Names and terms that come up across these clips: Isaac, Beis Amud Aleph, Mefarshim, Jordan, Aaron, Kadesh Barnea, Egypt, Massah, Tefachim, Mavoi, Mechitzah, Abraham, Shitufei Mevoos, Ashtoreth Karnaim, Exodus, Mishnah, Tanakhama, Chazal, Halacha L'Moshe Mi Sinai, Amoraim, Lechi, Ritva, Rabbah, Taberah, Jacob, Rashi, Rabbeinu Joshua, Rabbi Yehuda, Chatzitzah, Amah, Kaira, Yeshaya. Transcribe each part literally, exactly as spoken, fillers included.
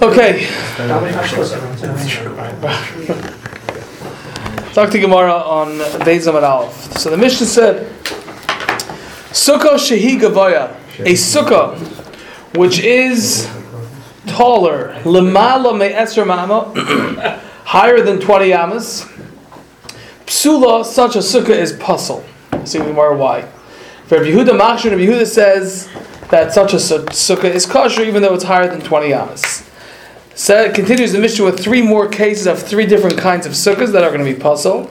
Okay. Talk to Gemara on Beis Amud Aleph. So the Mishnah said, Sukkah shehi gavoya, a sukkah which is taller, lemala me'esra ma'ama, higher than twenty amas. Psula, such a sukkah is puzzle. See Gemara why. For Rabbi Yehuda Machshir, Rabbi Yehuda says that such a sukkah is kosher even though it's higher than twenty amas. So it continues the Mishnah with three more cases of three different kinds of sukkahs that are going to be puzzle.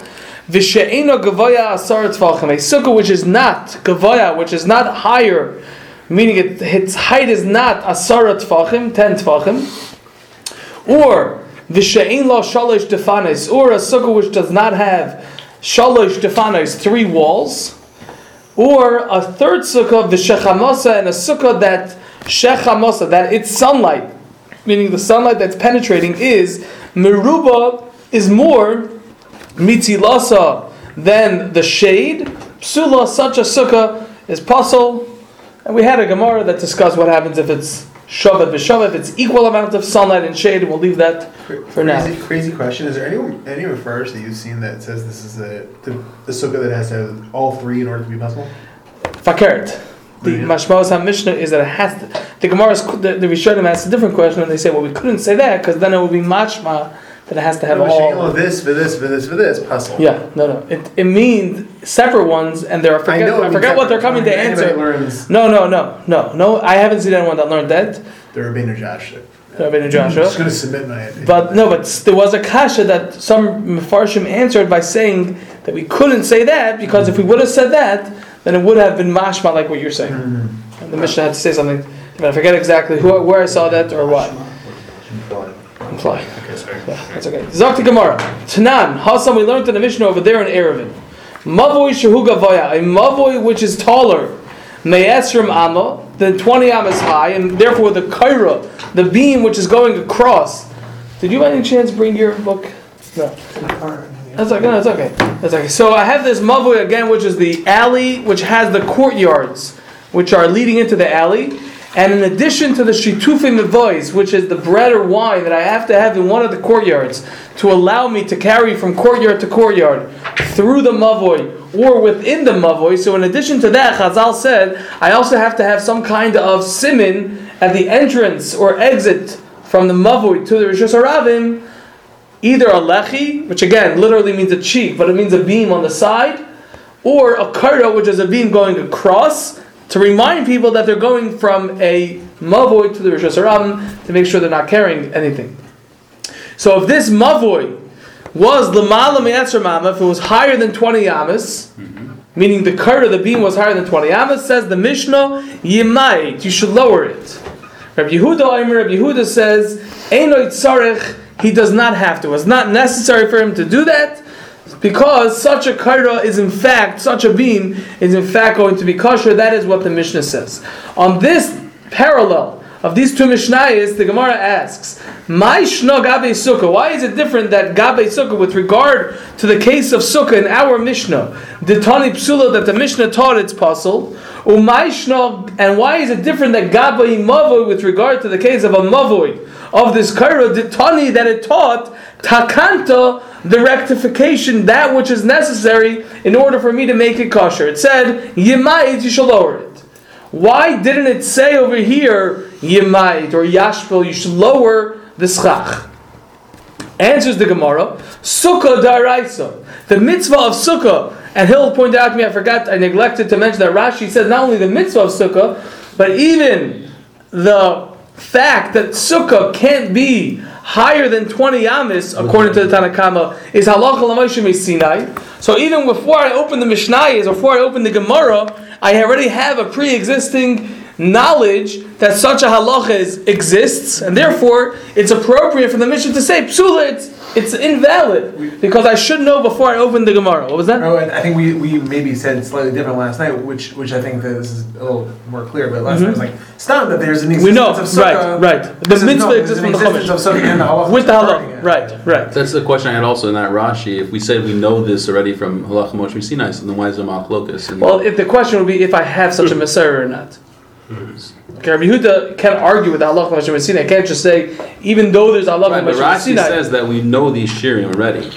Vishe'ena gavoya asar tzvachim, a sukkah which is not gavoya, which is not higher, meaning it, its height is not asar tzvachim, ten tzvachim, or vishe'en la shalosh defanes, or a sukkah which does not have shalosh defanes, three walls, or a third sukkah vishechamosa, and a sukkah that shechamosa, that its sunlight, meaning the sunlight that's penetrating is meruba, is more mitilasa than the shade. Psula, such a sukkah is pasul. And we had a Gemara that discussed what happens if it's shavat b'shavat, if it's equal amount of sunlight and shade. We'll leave that for crazy, now. Crazy question. Is there any any reference that you've seen that says this is a the, the sukkah that has to have all three in order to be pasul? Fakert. The yeah. Mashmaos HaMishnah is that it has to, the Gemara's, the, the Rishonim has a different question, and they say, well, we couldn't say that because then it would be mashma that it has to have no, all this for this for this for this puzzle. Yeah, no, no. It it means separate ones, and there are forget, I, know I forget what they're coming to answer. Learns. No, no, no, no, no. I haven't seen anyone that learned that. The Rabbeinu Joshua. The Rabbeinu Joshua. I'm just going to submit my opinion. But no, but there was a kasha that some Mefarshim answered by saying that we couldn't say that because if we would have said that, then it would have been mashma like what you're saying. Mm-hmm. And the Mishnah had to say something, but I forget exactly who, where I saw that or what. Imply. Okay, sorry. Yeah, that's okay. Zakti Gemara. Tanan. Hasam, we learned in the Mishnah over there in Erevin. Mavoi shehu gavoya, a mavoi which is taller, me'esrim amma, than twenty amas high, and therefore the kaira, the beam which is going across. Did you by any chance bring your book? No. That's okay. No, that's okay. That's okay. So I have this mavui again, which is the alley, which has the courtyards, which are leading into the alley, and in addition to the shitufim mevois, which is the bread or wine that I have to have in one of the courtyards to allow me to carry from courtyard to courtyard through the mavui or within the mavui. So in addition to that, Chazal said I also have to have some kind of simin at the entrance or exit from the mavui to the rishus haravim. Either a lechi, which again literally means a cheek, but it means a beam on the side, or a kaira, which is a beam going across, to remind people that they're going from a mavoi to the rishus haravim to make sure they're not carrying anything. So if this mavoi was l'mala me'esra mama, if it was higher than twenty amas, mm-hmm. meaning the kaira, the beam was higher than twenty amas, says the Mishnah, yimait, you should lower it. Rabbi Yehuda, Aimer, Rabbi Yehuda says, eino yitzarech. He does not have to. It's not necessary for him to do that because such a kaira is in fact, such a beam is in fact going to be kosher. That is what the Mishnah says. On this parallel of these two Mishnayos, the Gemara asks, "My shno gabe sukkah." Why is it different that gabe sukkah with regard to the case of sukkah in our Mishnah? The Tani psula that the Mishnah taught it's possible. Umay shno, and why is it different that gabe mavoi with regard to the case of a mavoi? Of this kaira, the Tani that it taught takanta, the rectification, that which is necessary in order for me to make it kosher. It said yimait, you shall lower it. Why didn't it say over here yimait or yashpil, you should lower the schach? Answers the Gemara, sukkah daraisa, the mitzvah of sukkah. And he'll point out to me, I forgot, I neglected to mention that Rashi says not only the mitzvah of sukkah, but even the fact that sukkah can't be higher than twenty amis, according to the Tanakhama, is Halacha L'Moshe Mi Sinai. So even before I open the Mishnayos, before I open the Gemara, I already have a pre-existing knowledge that such a halacha is, exists, and therefore it's appropriate for the Mishnah to say psula, it's, it's invalid, because I should know before I open the Gemara. What was that? Oh, and I think we, we maybe said slightly different last night, which which I think that this is a little more clear. But last mm-hmm. night was like, it's not that there's an existence we know, of sukkah. Right, right. The mitzvah exists in the halacha. With the halacha, right, right. That's the question I had also in that Rashi. If we said we know this already from Halacha L'Moshe Mi Sinai, so then why is there machlokas? Well, if the question would be if I have such a messiah or not. Mm-hmm. Okay, Rabbi Yehuda can't argue with Halacha L'Moshe Mi Sinai. I can't just say, even though there's Halacha right, L'Moshe Mi Sinai. Rashi says that we know these shiurim already.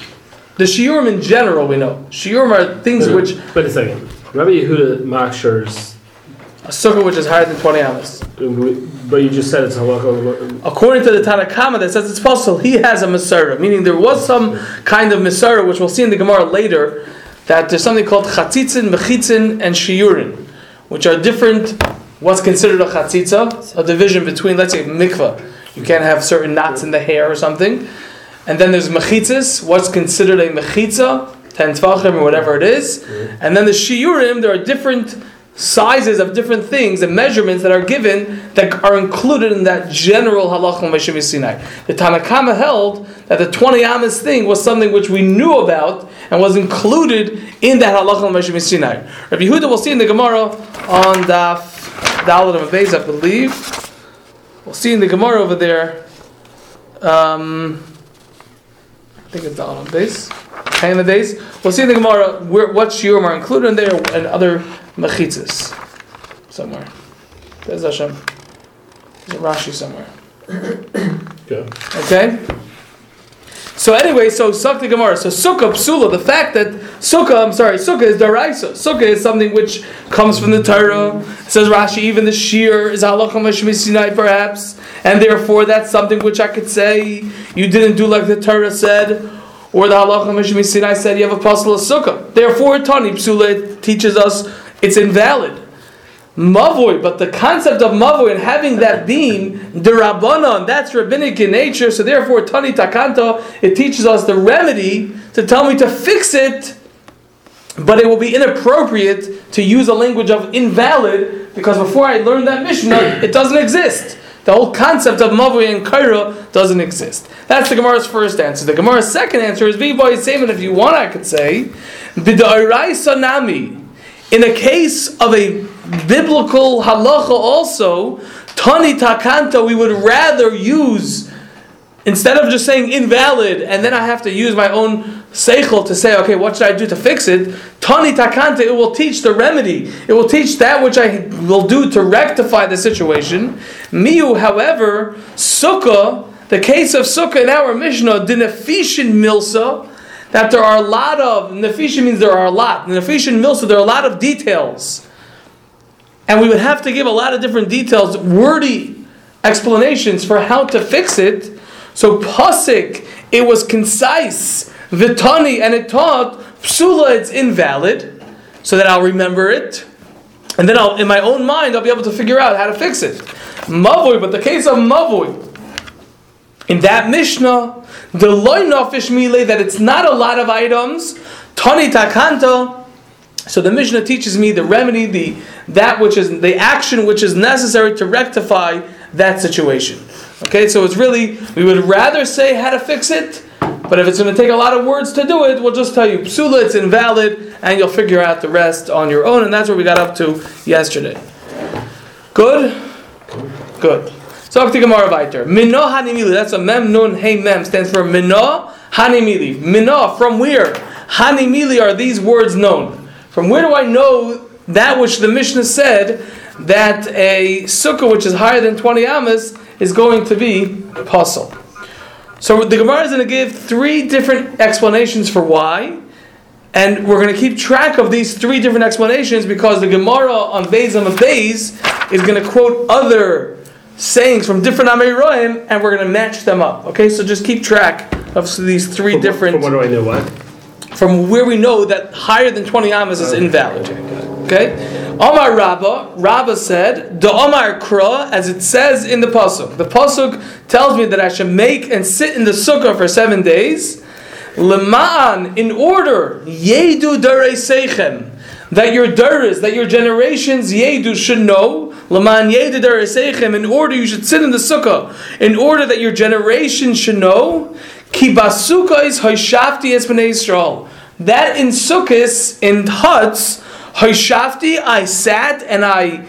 The shiurim in general we know. Shiurim are things mm-hmm. which... Wait a second. Rabbi Yehuda makshers a sukkah which is higher than twenty amos. But you just said it's halakha. According to the Tanakhama that says it's possible, he has a Masara, meaning there was some kind of Masara, which we'll see in the Gemara later, that there's something called Chatzitzin, Mechitzin, and Shiurin, which are different. What's considered a Chatzitza? A division between, let's say, Mikvah. You can't have certain knots in the hair or something. And then there's Mechitzis, what's considered a Mechitza, ten Tfachim or whatever it is. And then the Shiurim, there are different sizes of different things and measurements that are given that are included in that general Halacha L'Moshe Mi Sinai. The Tanakhama held that the twenty Amos thing was something which we knew about and was included in that Halacha L'Moshe Mi Sinai. Rabbi Yehuda will see in the Gemara on the Dalet of Abaye, I believe. We'll see in the Gemara over there. Um, I think it's Dalet of Abaye. Ten of Abaye. We'll see in the Gemara where, what shiurim are included in there and other mechitzas somewhere. There's Hashem. There's a Rashi somewhere. Yeah. Okay? So anyway, so Sukkah the Gemara. So Sukkah, Psula, the fact that Sukkah, I'm sorry, Sukkah is Daraisa. Sukkah is something which comes from the Torah. It says Rashi, even the shear is Halacha L'Moshe Mi Sinai perhaps. And therefore that's something which I could say you didn't do like the Torah said. Or the Halacha L'Moshe Mi Sinai said you have a Pasal of Sukkah. Therefore, Tani Psula teaches us it's invalid. Mavoi, but the concept of Mavoi and having that deen, D'Rabbanan, that's rabbinic in nature, so therefore Tani Takanto, it teaches us the remedy to tell me to fix it, but it will be inappropriate to use a language of invalid, because before I learned that Mishnah, it doesn't exist. The whole concept of Mavoi and Kaira doesn't exist. That's the Gemara's first answer. The Gemara's second answer is, V'boy Seven, if you want I could say, B'da'orai Sanami. In the case of a biblical halacha also, Tani Takanto, we would rather use, instead of just saying invalid, and then I have to use my own seichel to say, okay, what should I do to fix it? Tani Takanto, it will teach the remedy. It will teach that which I will do to rectify the situation. Miu, however, Sukkah, the case of Sukkah in our Mishnah, Dinefishin Milsa, that there are a lot of, Nefishin means there are a lot, Nefishin Milsa, there are a lot of details. And we would have to give a lot of different details, wordy explanations for how to fix it. So Pasik, it was concise, Vitani, and it taught, Psula, it's invalid, so that I'll remember it. And then I'll, in my own mind, I'll be able to figure out how to fix it. Mavoi, but the case of Mavoi, in that Mishnah, the loynofish mile, that it's not a lot of items, Tani Takanto. So the Mishnah teaches me the remedy, the that which is the action which is necessary to rectify that situation. Okay, so it's really, we would rather say how to fix it, but if it's going to take a lot of words to do it, we'll just tell you Psula, it's invalid, and you'll figure out the rest on your own, and that's what we got up to yesterday. Good? Good. So the Gemara weiter. Minah hanimili. That's a mem nun hey mem stands for minah hanimili. Minah, from where? Hanimili, are these words known? From where do I know that which the Mishnah said that a sukkah which is higher than twenty amos is going to be posel? So the Gemara is going to give three different explanations for why, and we're going to keep track of these three different explanations because the Gemara on Beis on Beis is going to quote other sayings from different Amoraim, and we're going to match them up. Okay, so just keep track of these three from, different. From where do I know what? From where we know that higher than twenty amos is invalid. Okay, Omar Rabbah, Rabbah said, "The Omar Kra," as it says in the pasuk. The pasuk tells me that I should make and sit in the sukkah for seven days, leman, in order yedu darei seichem, that your daras, that your generations yedu should know. Laman yedu darei seichem, in order you should sit in the sukkah, in order that your generation should know. Ki basukah is hoishafti es bnei Yisrael. That in sukkahs, in huts, hoishafti, I sat and I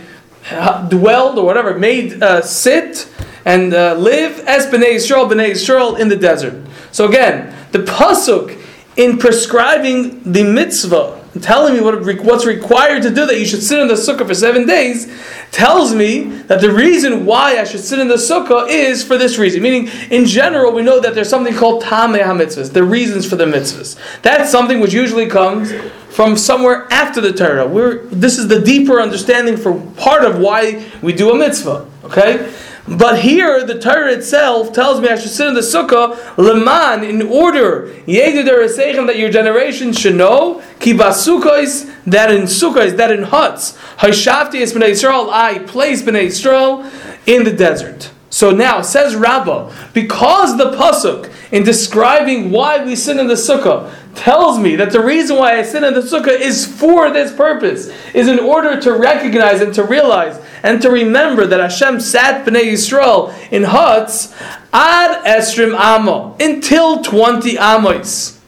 dwelled or whatever, made uh, sit and uh, live es bnei Yisrael, bnei Yisrael in the desert. So again, the pasuk in prescribing the mitzvah and telling me what, what's required to do that you should sit in the sukkah for seven days, tells me that the reason why I should sit in the sukkah is for this reason. Meaning, in general, we know that there's something called tamei ha-mitzvahs, the reasons for the mitzvahs. That's something which usually comes from somewhere after the Torah. We're, this is the deeper understanding for part of why we do a mitzvah. Okay? But here, the Torah itself tells me I should sit in the sukkah, leman, in order, yeidu deresechem, that your generation should know, ki basukos, that in sukkahs, that in huts, hayshavti es b'nei Yisrael, I place b'nei Yisrael in the desert. So now, says Rabbah, because the pasuk, in describing why we sit in the sukkah, tells me that the reason why I sit in the sukkah is for this purpose, is in order to recognize and to realize and to remember that Hashem sat B'nai Yisrael in huts ad esrim amo, until twenty amos.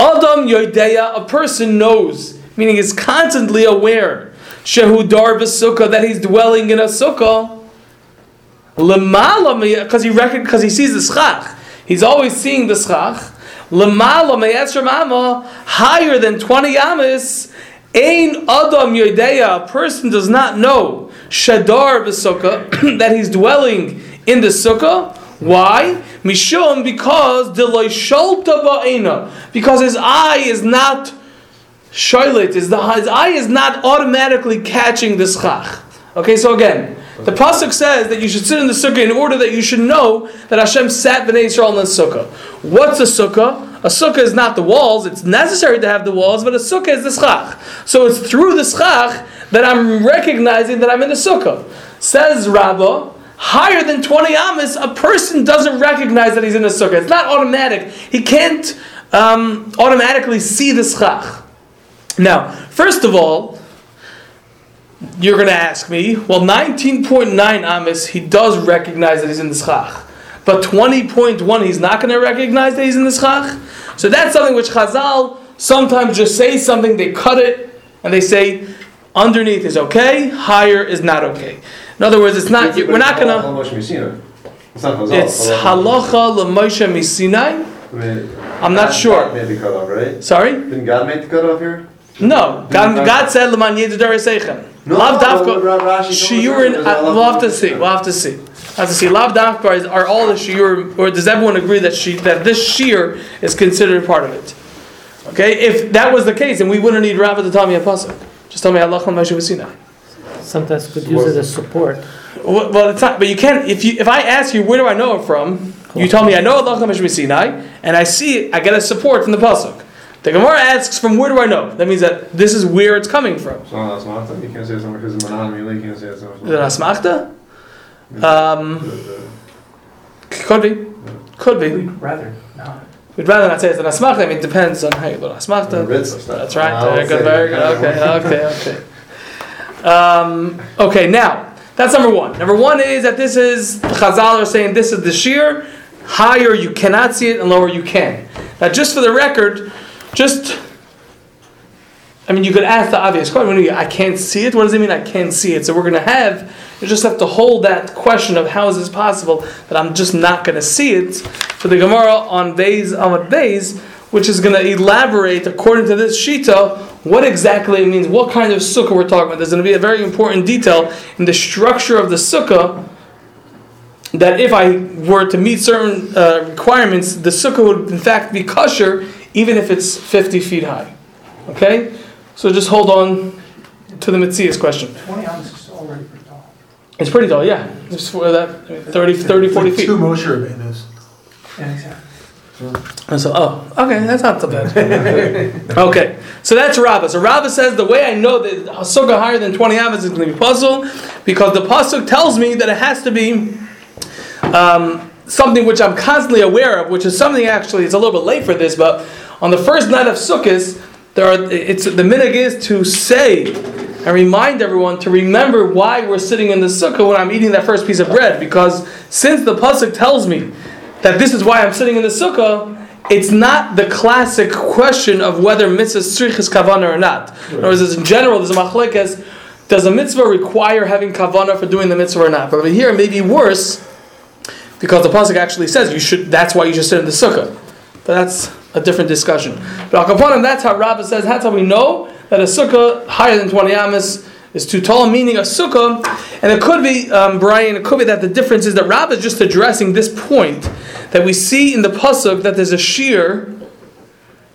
Adam yodeya, a person knows, meaning is constantly aware, shehudar v'sukkah, that he's dwelling in a sukkah, l'mala, because he reckon, because he sees the schach, he's always seeing the schach, l'mala me'esrim amo, higher than twenty amos. Ein Adam Yodeya, a person does not know, Shadar v'sukkah, that he's dwelling in the sukkah. Why? Mishum, because Deloy Sholta Ba'ena, because his eye is not Shoilit, his eye is not automatically catching the schach. Okay, so again, the pasuk says that you should sit in the sukkah in order that you should know that Hashem sat B'nai Yisrael in the sukkah. What's a sukkah? A sukkah is not the walls. It's necessary to have the walls, but a sukkah is the schach. So it's through the schach that I'm recognizing that I'm in the sukkah. Says Rabbah, higher than twenty amos, a person doesn't recognize that he's in the sukkah. It's not automatic. He can't um, automatically see the schach. Now, first of all, you're going to ask me, well, nineteen point nine amos, he does recognize that he's in the schach. But twenty point one, he's not going to recognize that he's in the schach. So that's something which Chazal sometimes just say something, they cut it, and they say, underneath is okay, higher is not okay. In other words, it's not, we're not going to... It's not Chazal. It's Halacha L'Moshe Mi Sinai. I'm not sure. God made the cutoff, right? Sorry? Didn't God make the cutoff here? No. God, God said, L'man Yedu Deresechem. No, we'll have to see, we'll have to see. As I see, Lav Dafkar are all the shiur, or does everyone agree that she, that this shiur is considered part of it? Okay, if that was the case, then we wouldn't need Rabbah to tell me a pasuk. Just tell me Halacha L'Moshe Mi Sinai. Sometimes could use it as support. Well, well, it's not, but you can't. If you, if I ask you where do I know it from, cool. You tell me I know Halacha L'Moshe Mi Sinai, and I see it, I get a support from the pasuk. The Gemara asks, from where do I know? That means that this is where it's coming from. So on Asmachta, you can't say something because it's mononymous. You can't say it's something. Is it Asmachta? Um, could be, could be. We'd rather not. We'd rather not say it's an asmachta. I mean, it depends on how you go to asmachta. That's right. Very good. Very good. Okay. Okay. Okay. Um, okay. Now that's number one. Number one is that this is Chazal are saying this is the shear. Higher you cannot see it, and lower you can. Now, just for the record, just. I mean, you could ask the obvious question, I can't see it? What does it mean I can't see it? So we're going to have, you just have to hold that question of how is this possible that I'm just not going to see it for the Gemara on Beis Amud Beis, which is going to elaborate, according to this Shita, what exactly it means, what kind of sukkah we're talking about. There's going to be a very important detail in the structure of the sukkah that if I were to meet certain uh, requirements, the sukkah would in fact be kosher, even if it's fifty feet high. Okay? So just hold on to the Mitzias question. twenty ounces is already pretty tall. It's pretty tall, yeah. Just for that, thirty, thirty, forty feet. Two Moshe Rabbeinu's. Yeah, exactly. So, oh, okay, that's not so bad. Okay, so that's Rabbah. So Rabbah says the way I know that a sukkah higher than twenty amos is going to be puzzled because the pasuk tells me that it has to be um, something which I'm constantly aware of, which is something actually, it's a little bit late for this, but on the first night of Sukkot, There are, it's, the minhag is to say and remind everyone to remember why we're sitting in the sukkah when I'm eating that first piece of bread. Because since the pasuk tells me that this is why I'm sitting in the sukkah, it's not the classic question of whether mitzvah tzrich is kavanah or not. Right. In other words, in general, there's a machlekes, does a mitzvah require having kavanah for doing the mitzvah or not? But over here, it may be worse because the pasuk actually says you should. That's why you should sit in the sukkah. But that's a different discussion. But al kaponim, that's how Rabbah says, that's how we know that a sukkah higher than twenty amos is too tall, meaning a sukkah. And it could be, um, Brian, it could be that the difference is that Rabbah is just addressing this point that we see in the pasuk that there's a shear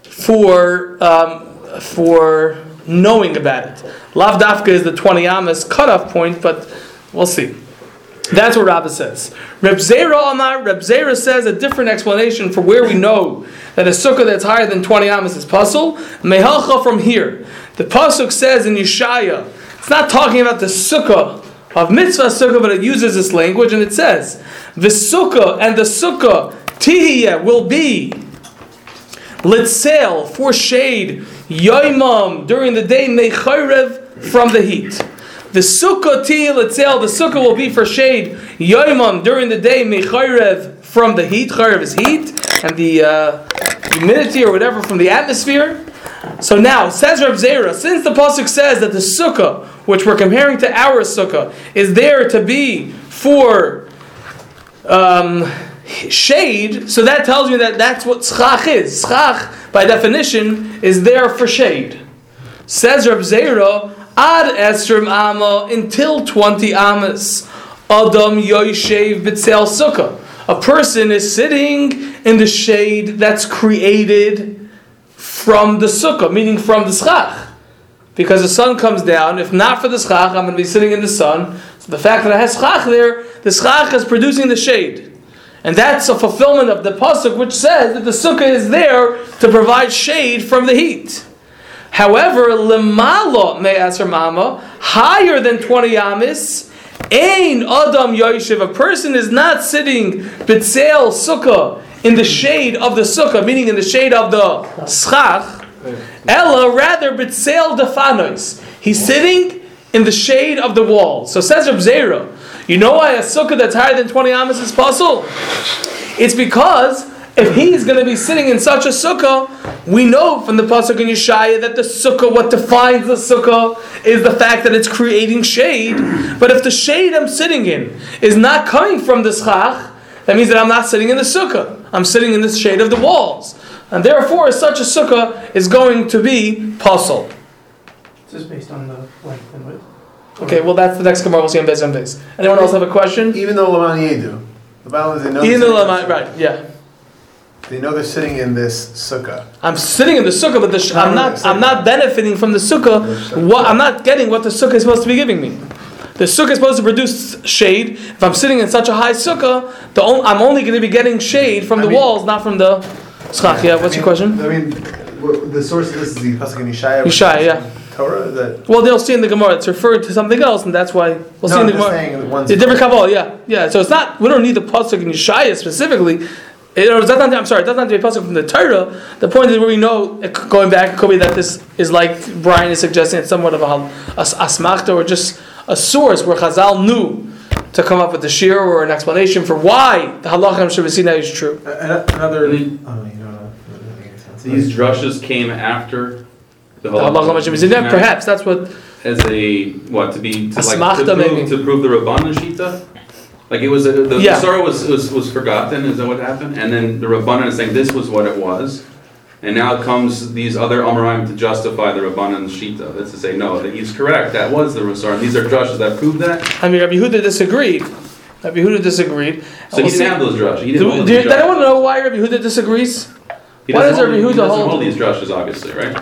for um, for knowing about it. Lav dafka is the twenty amos cutoff point, but we'll see. That's what Rabbah says. Reb Zeira Amar, Reb Zeira says a different explanation for where we know that a sukkah that's higher than twenty amos is puzzle. Mehalcha from here. The pasuk says in Yeshaya, it's not talking about the sukkah of mitzvah sukkah, but it uses this language, and it says, the sukkah and the sukkah tihiyeh will be litzel for shade yoimam during the day mechayrev from the heat. The sukkah tihiyeh litzel, the sukkah will be for shade yoimam during the day mechayrev from the heat. Chayrev is heat and the uh, humidity or whatever from the atmosphere. So now, says Reb Zeira, since the pasuk says that the sukkah, which we're comparing to our sukkah, is there to be for um, shade, so that tells me that that's what tzchach is. Tzchach, by definition, is there for shade. Says Reb Zeira, ad esrim ama, until twenty amos, adam yoishev b'tzel sukkah. A person is sitting in the shade that's created from the sukkah, meaning from the schach. Because the sun comes down, if not for the schach, I'm going to be sitting in the sun. So the fact that I have schach there, the schach is producing the shade. And that's a fulfillment of the pasuk, which says that the sukkah is there to provide shade from the heat. However, lemala me'asar mama, higher than twenty amis, ein adam yoishiv, a person is not sitting b'tzel sukkah, in the shade of the sukkah, meaning in the shade of the schach, Ella, rather, b'tzel defanois. He's sitting in the shade of the wall. So says Reb Zeira, you know why a sukkah that's higher than twenty amos is possible? It's because if he's going to be sitting in such a sukkah, we know from the pasuk in Yeshaya that the sukkah, what defines the sukkah, is the fact that it's creating shade. But if the shade I'm sitting in is not coming from the schach, that means that I'm not sitting in the sukkah. I'm sitting in the shade of the walls. And therefore, such a sukkah is going to be puzzle. Is this based on the length and width? Okay, well, that's the next Gemara. We'll see on base on base. Anyone else have a question? Even though Laman Yedu, the balance they know. Even though Laman, right, yeah. They know they're sitting in this sukkah. I'm sitting in the sukkah, but the sh- I'm not. I'm not benefiting from the sukkah. What, I'm not getting what the sukkah is supposed to be giving me. The sukkah is supposed to produce shade. If I'm sitting in such a high sukkah, the on, I'm only going to be getting shade from the I mean, walls, not from the schach. Yeah, what's I mean, your question? I mean, the source of this is the pasuk in Yeshaya. Yeshaya, yeah. Torah? That well, they'll see in the Gemara. It's referred to something else, and that's why we'll no, see in the Gemara. It's a different kabbalah, yeah. Yeah, so it's not, we don't need the pasuk in Yeshaya specifically. It, or that not, I'm sorry, it doesn't have to be possible from the Torah. The point is where we know, going back, it could be that this is like Brian is suggesting, it's somewhat of a, a asmachta or just a source where Chazal knew to come up with a shir or an explanation for why the halacha L'Moshe Mi Sinai is true. Uh, another, mm-hmm. oh, you know, these drushes came after the halacha L'Moshe Mi Sinai. Perhaps that's what as a what to be to, like, to, prove, to prove the Rabbanan Shita. Like it was a, the yeah. Sorah was, was was forgotten. Is that what happened? And then the Rabbanan is saying this was what it was, and now comes these other Amoraim to justify the Rabbanan Shita. That's to say, no, that he's correct. That was the Sorah. These are drushes that prove that. I mean, Rabbi Yehuda disagreed. Rabbi Yehuda disagreed. So we'll he didn't have those drushes. He didn't do, hold do, those drushes. I want to know why Rabbi Yehuda disagrees. He why does Rabbi Yehuda hold? He doesn't hold, hold these drushes, obviously, right?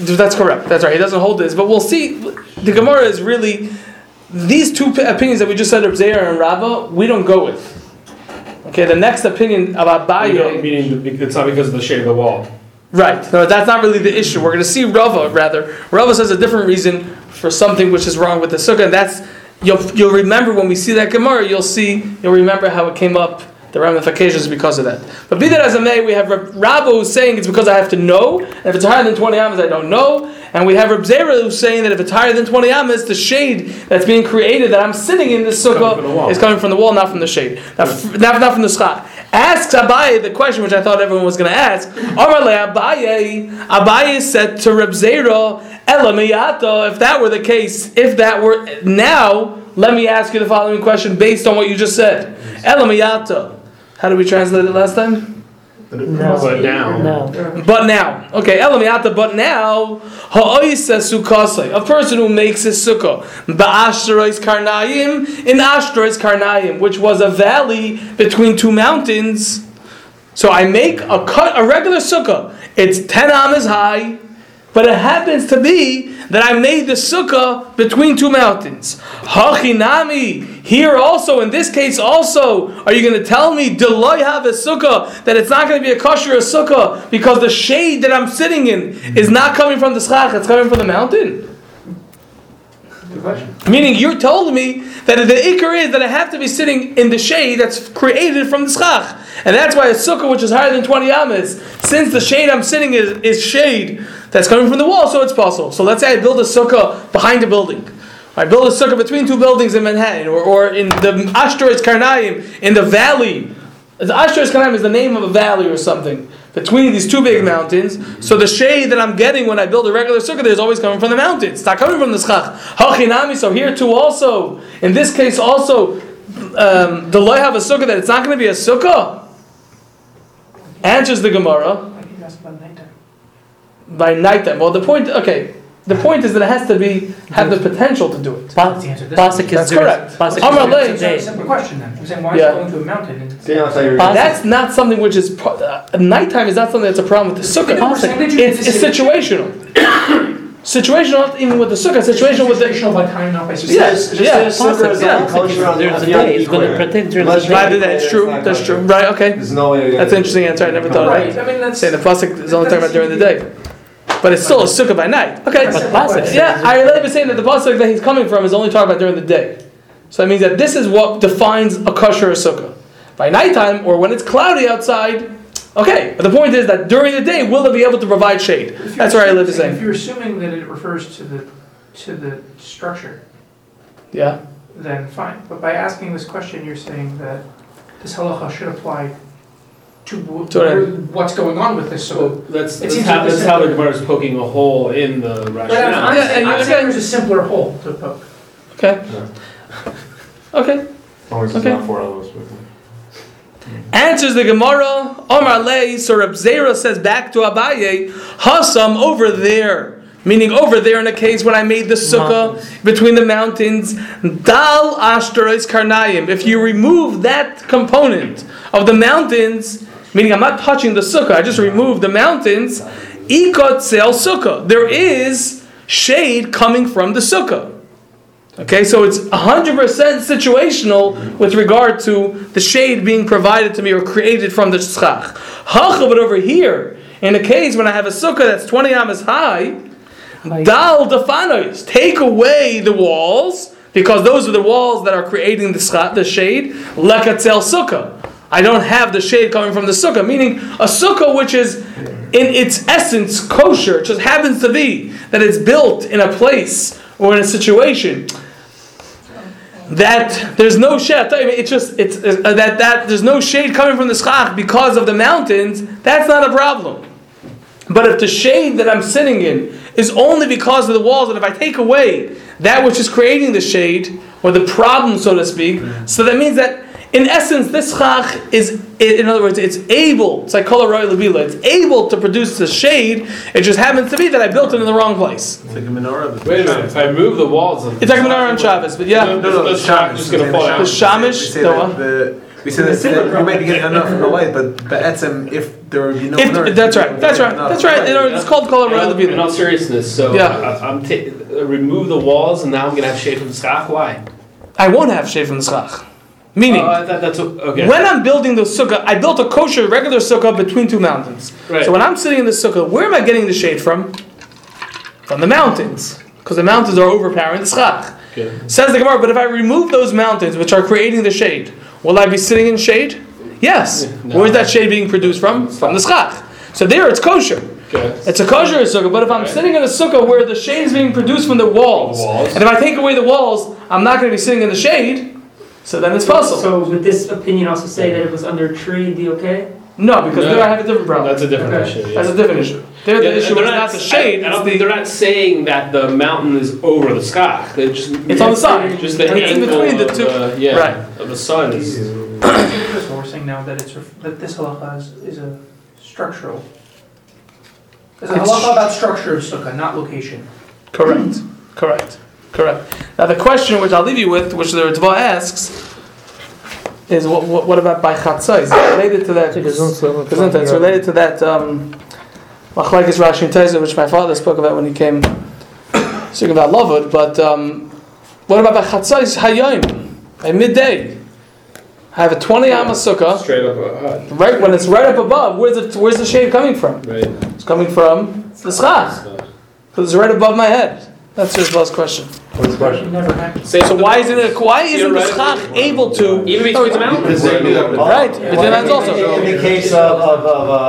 That's correct. That's right. He doesn't hold this, but we'll see. The Gemara is really. These two p- opinions that we just said, Reb Zeira and Rabbah, we don't go with. Okay, the next opinion about Abaye... Meaning it's not because of the shade of the wall. Right. No, that's not really the issue. We're going to see Rabbah, rather. Rabbah says a different reason for something which is wrong with the sukkah, and that's... You'll, you'll remember when we see that Gemara, you'll see... You'll remember how it came up, the ramifications because of that. But be that as it may, we have Rabbah who's saying it's because I have to know, and if it's higher than twenty amos, I don't know. And we have Reb Zeira who's saying that if it's higher than twenty amos, the shade that's being created that I'm sitting in this sukkah is coming from the wall, not from the shade. Not, f- not, not from the schach. Asks Abaye the question, which I thought everyone was going to ask. Amar leAbaye, Abaye said to Reb Zeira, Ela miyato, if that were the case, if that were now, let me ask you the following question based on what you just said. Ela miyato. How did we translate it last time? No. But now. No. But now. Okay, Elamiata, but now, a person who makes his sukkah, Ba'ashtoreth Karnaim, in Ashtoreth Karnaim, which was a valley between two mountains. So I make a cut, a regular sukkah. It's ten amas high, but it happens to be that I made the sukkah between two mountains. Hachinami, here also, in this case also, are you going to tell me, Deloy have a sukkah, that it's not going to be a kosher a sukkah, because the shade that I'm sitting in is not coming from the schach, it's coming from the mountain? Good question. Meaning you're telling me that the ikar is that I have to be sitting in the shade that's created from the schach. And that's why a sukkah which is higher than twenty amas, since the shade I'm sitting is, is shade that's coming from the wall, so it's possible. So let's say I build a sukkah behind a building. I build a sukkah between two buildings in Manhattan, or, or in the Ashtoreth Karnaim, in the valley. The Ashtoreth Karnaim is the name of a valley or something, between these two big mountains. So the shade that I'm getting when I build a regular sukkah is always coming from the mountains. It's not coming from the schach. Hachinami, so here too also, in this case also, um, the loy have a sukkah that it's not going to be a sukkah? Answers the Gemara. By night time. Well, the point, okay, the point is that it has to be have the potential to do it. That's the answer. That's, that's correct. That's a simple question then. You're saying why yeah. is it going to a mountain? That's not something which is pro- uh, nighttime is not something that's a problem with the sukkah. It's, it's situational. Situational, not even with the sukkah. Situational with the situational by time, not by sukkah. Yes, yeah. It's going to protect during the day. That's true. That's true. Right. Okay. There's no way. That's an interesting answer. I never thought of it. I mean, that's saying the pasuk is only talking about during the day. But it's still a sukkah by night. Okay. But yeah, I relate to saying that the pasuk that he's coming from is only talking about during the day. So that means that this is what defines a kosher sukkah. By nighttime or when it's cloudy outside, okay. But the point is that during the day, will it be able to provide shade? That's where I live the same. If you're assuming that it refers to the to the structure, yeah, then fine. But by asking this question, you're saying that this halacha should apply to, to where, what's going on with this. So well, that's, it that's, how, that's how the Gemara is poking a hole in the rationale. But I'm, I'm, yeah, and I'm saying there's a simpler hole to poke. Okay. Yeah. Okay. As long as it's okay. Not for all of us. Answers the Gemara, Omar Lei, so Reb Zeira says back to Abaye, Hasam over there, meaning over there in a case when I made the sukkah mountains. Between the mountains, Dal Ashtoreth Karnaim. If you remove that component of the mountains, meaning I'm not touching the sukkah, I just remove the mountains, Ikot Sel Sukkah. There is shade coming from the sukkah. Okay, so it's one hundred percent situational with regard to the shade being provided to me or created from the schach. Hacha, but over here, in a case when I have a sukkah that's twenty amas high, dal defanois, take away the walls, because those are the walls that are creating the schach, the shade, lekatzel sukkah. I don't have the shade coming from the sukkah, meaning a sukkah which is in its essence kosher, it just happens to be that it's built in a place or in a situation that there's no shade. It's just it's uh, that that there's no shade coming from the schach because of the mountains. That's not a problem. But if the shade that I'm sitting in is only because of the walls, and if I take away that which is creating the shade or the problem, so to speak, so that means that in essence this schach is, in other words, it's able. It's like kol haroy levila. It's able to produce the shade. It just happens to be that I built it in the wrong place. It's like a menorah. Wait a minute. If I move the walls, of the it's like a menorah on Shabbos. But yeah, no, no, no, the Shabbos is going to fall out. The shamish. The we say that, that you might be getting enough in the light, but ba'etzem, if there would be no if, menorah, that's right. That's right. That's right. That's right. It's called kol haroy levila. In all seriousness, so yeah. I, I'm t- remove the walls, and now I'm going to have shade from the schach. Why? I won't have shade from the schach. Meaning, uh, that, that's okay. When I'm building the sukkah, I built a kosher, regular sukkah between two mountains. Right. So when I'm sitting in the sukkah, where am I getting the shade from? From the mountains. Because the mountains are overpowering the schach. Okay. Says the Gemara, but if I remove those mountains, which are creating the shade, will I be sitting in shade? Yes. No. Where is that shade being produced from? From the schach. So there it's kosher. Okay. It's a kosher sukkah, but if I'm right. sitting in a sukkah where the shade is being produced from the walls, the walls, and if I take away the walls, I'm not going to be sitting in the shade. So then it's possible. So would this opinion also say that it was under a tree, be okay? No, because no. There I have a different problem. That's a different okay. issue. Yeah. That's a different issue. There the yeah, issue is not the shade. I, I don't think they're not saying that the mountain is over the sky. They're just, it's, it's on the side. Just the angle between the two. Of the, yeah, right. Of the sun. Is, we're saying now that it's ref- that this halacha is, is a structural. There's a halacha about structure of sukkah, not location. Correct. Correct. Correct. Now the question which I'll leave you with, which the Ritva asks, is what, what, what about by chatzah? Is it related to that? It's related to that um, machlekes Rashi and Taiza, which my father spoke about when he came speaking about Lovud. But um, what about by chatzah? Is hayom at midday? I have a twenty amma sukkah. Straight up, uh, right when it's right up above. Where's the where's the shade coming from? Right. It's coming from the schach, because it's right above my head. That's his last question. What's the question? So why isn't it? Why isn't the schach able to? Even between the mountains. Right. Between the mountains also. In the case of of, of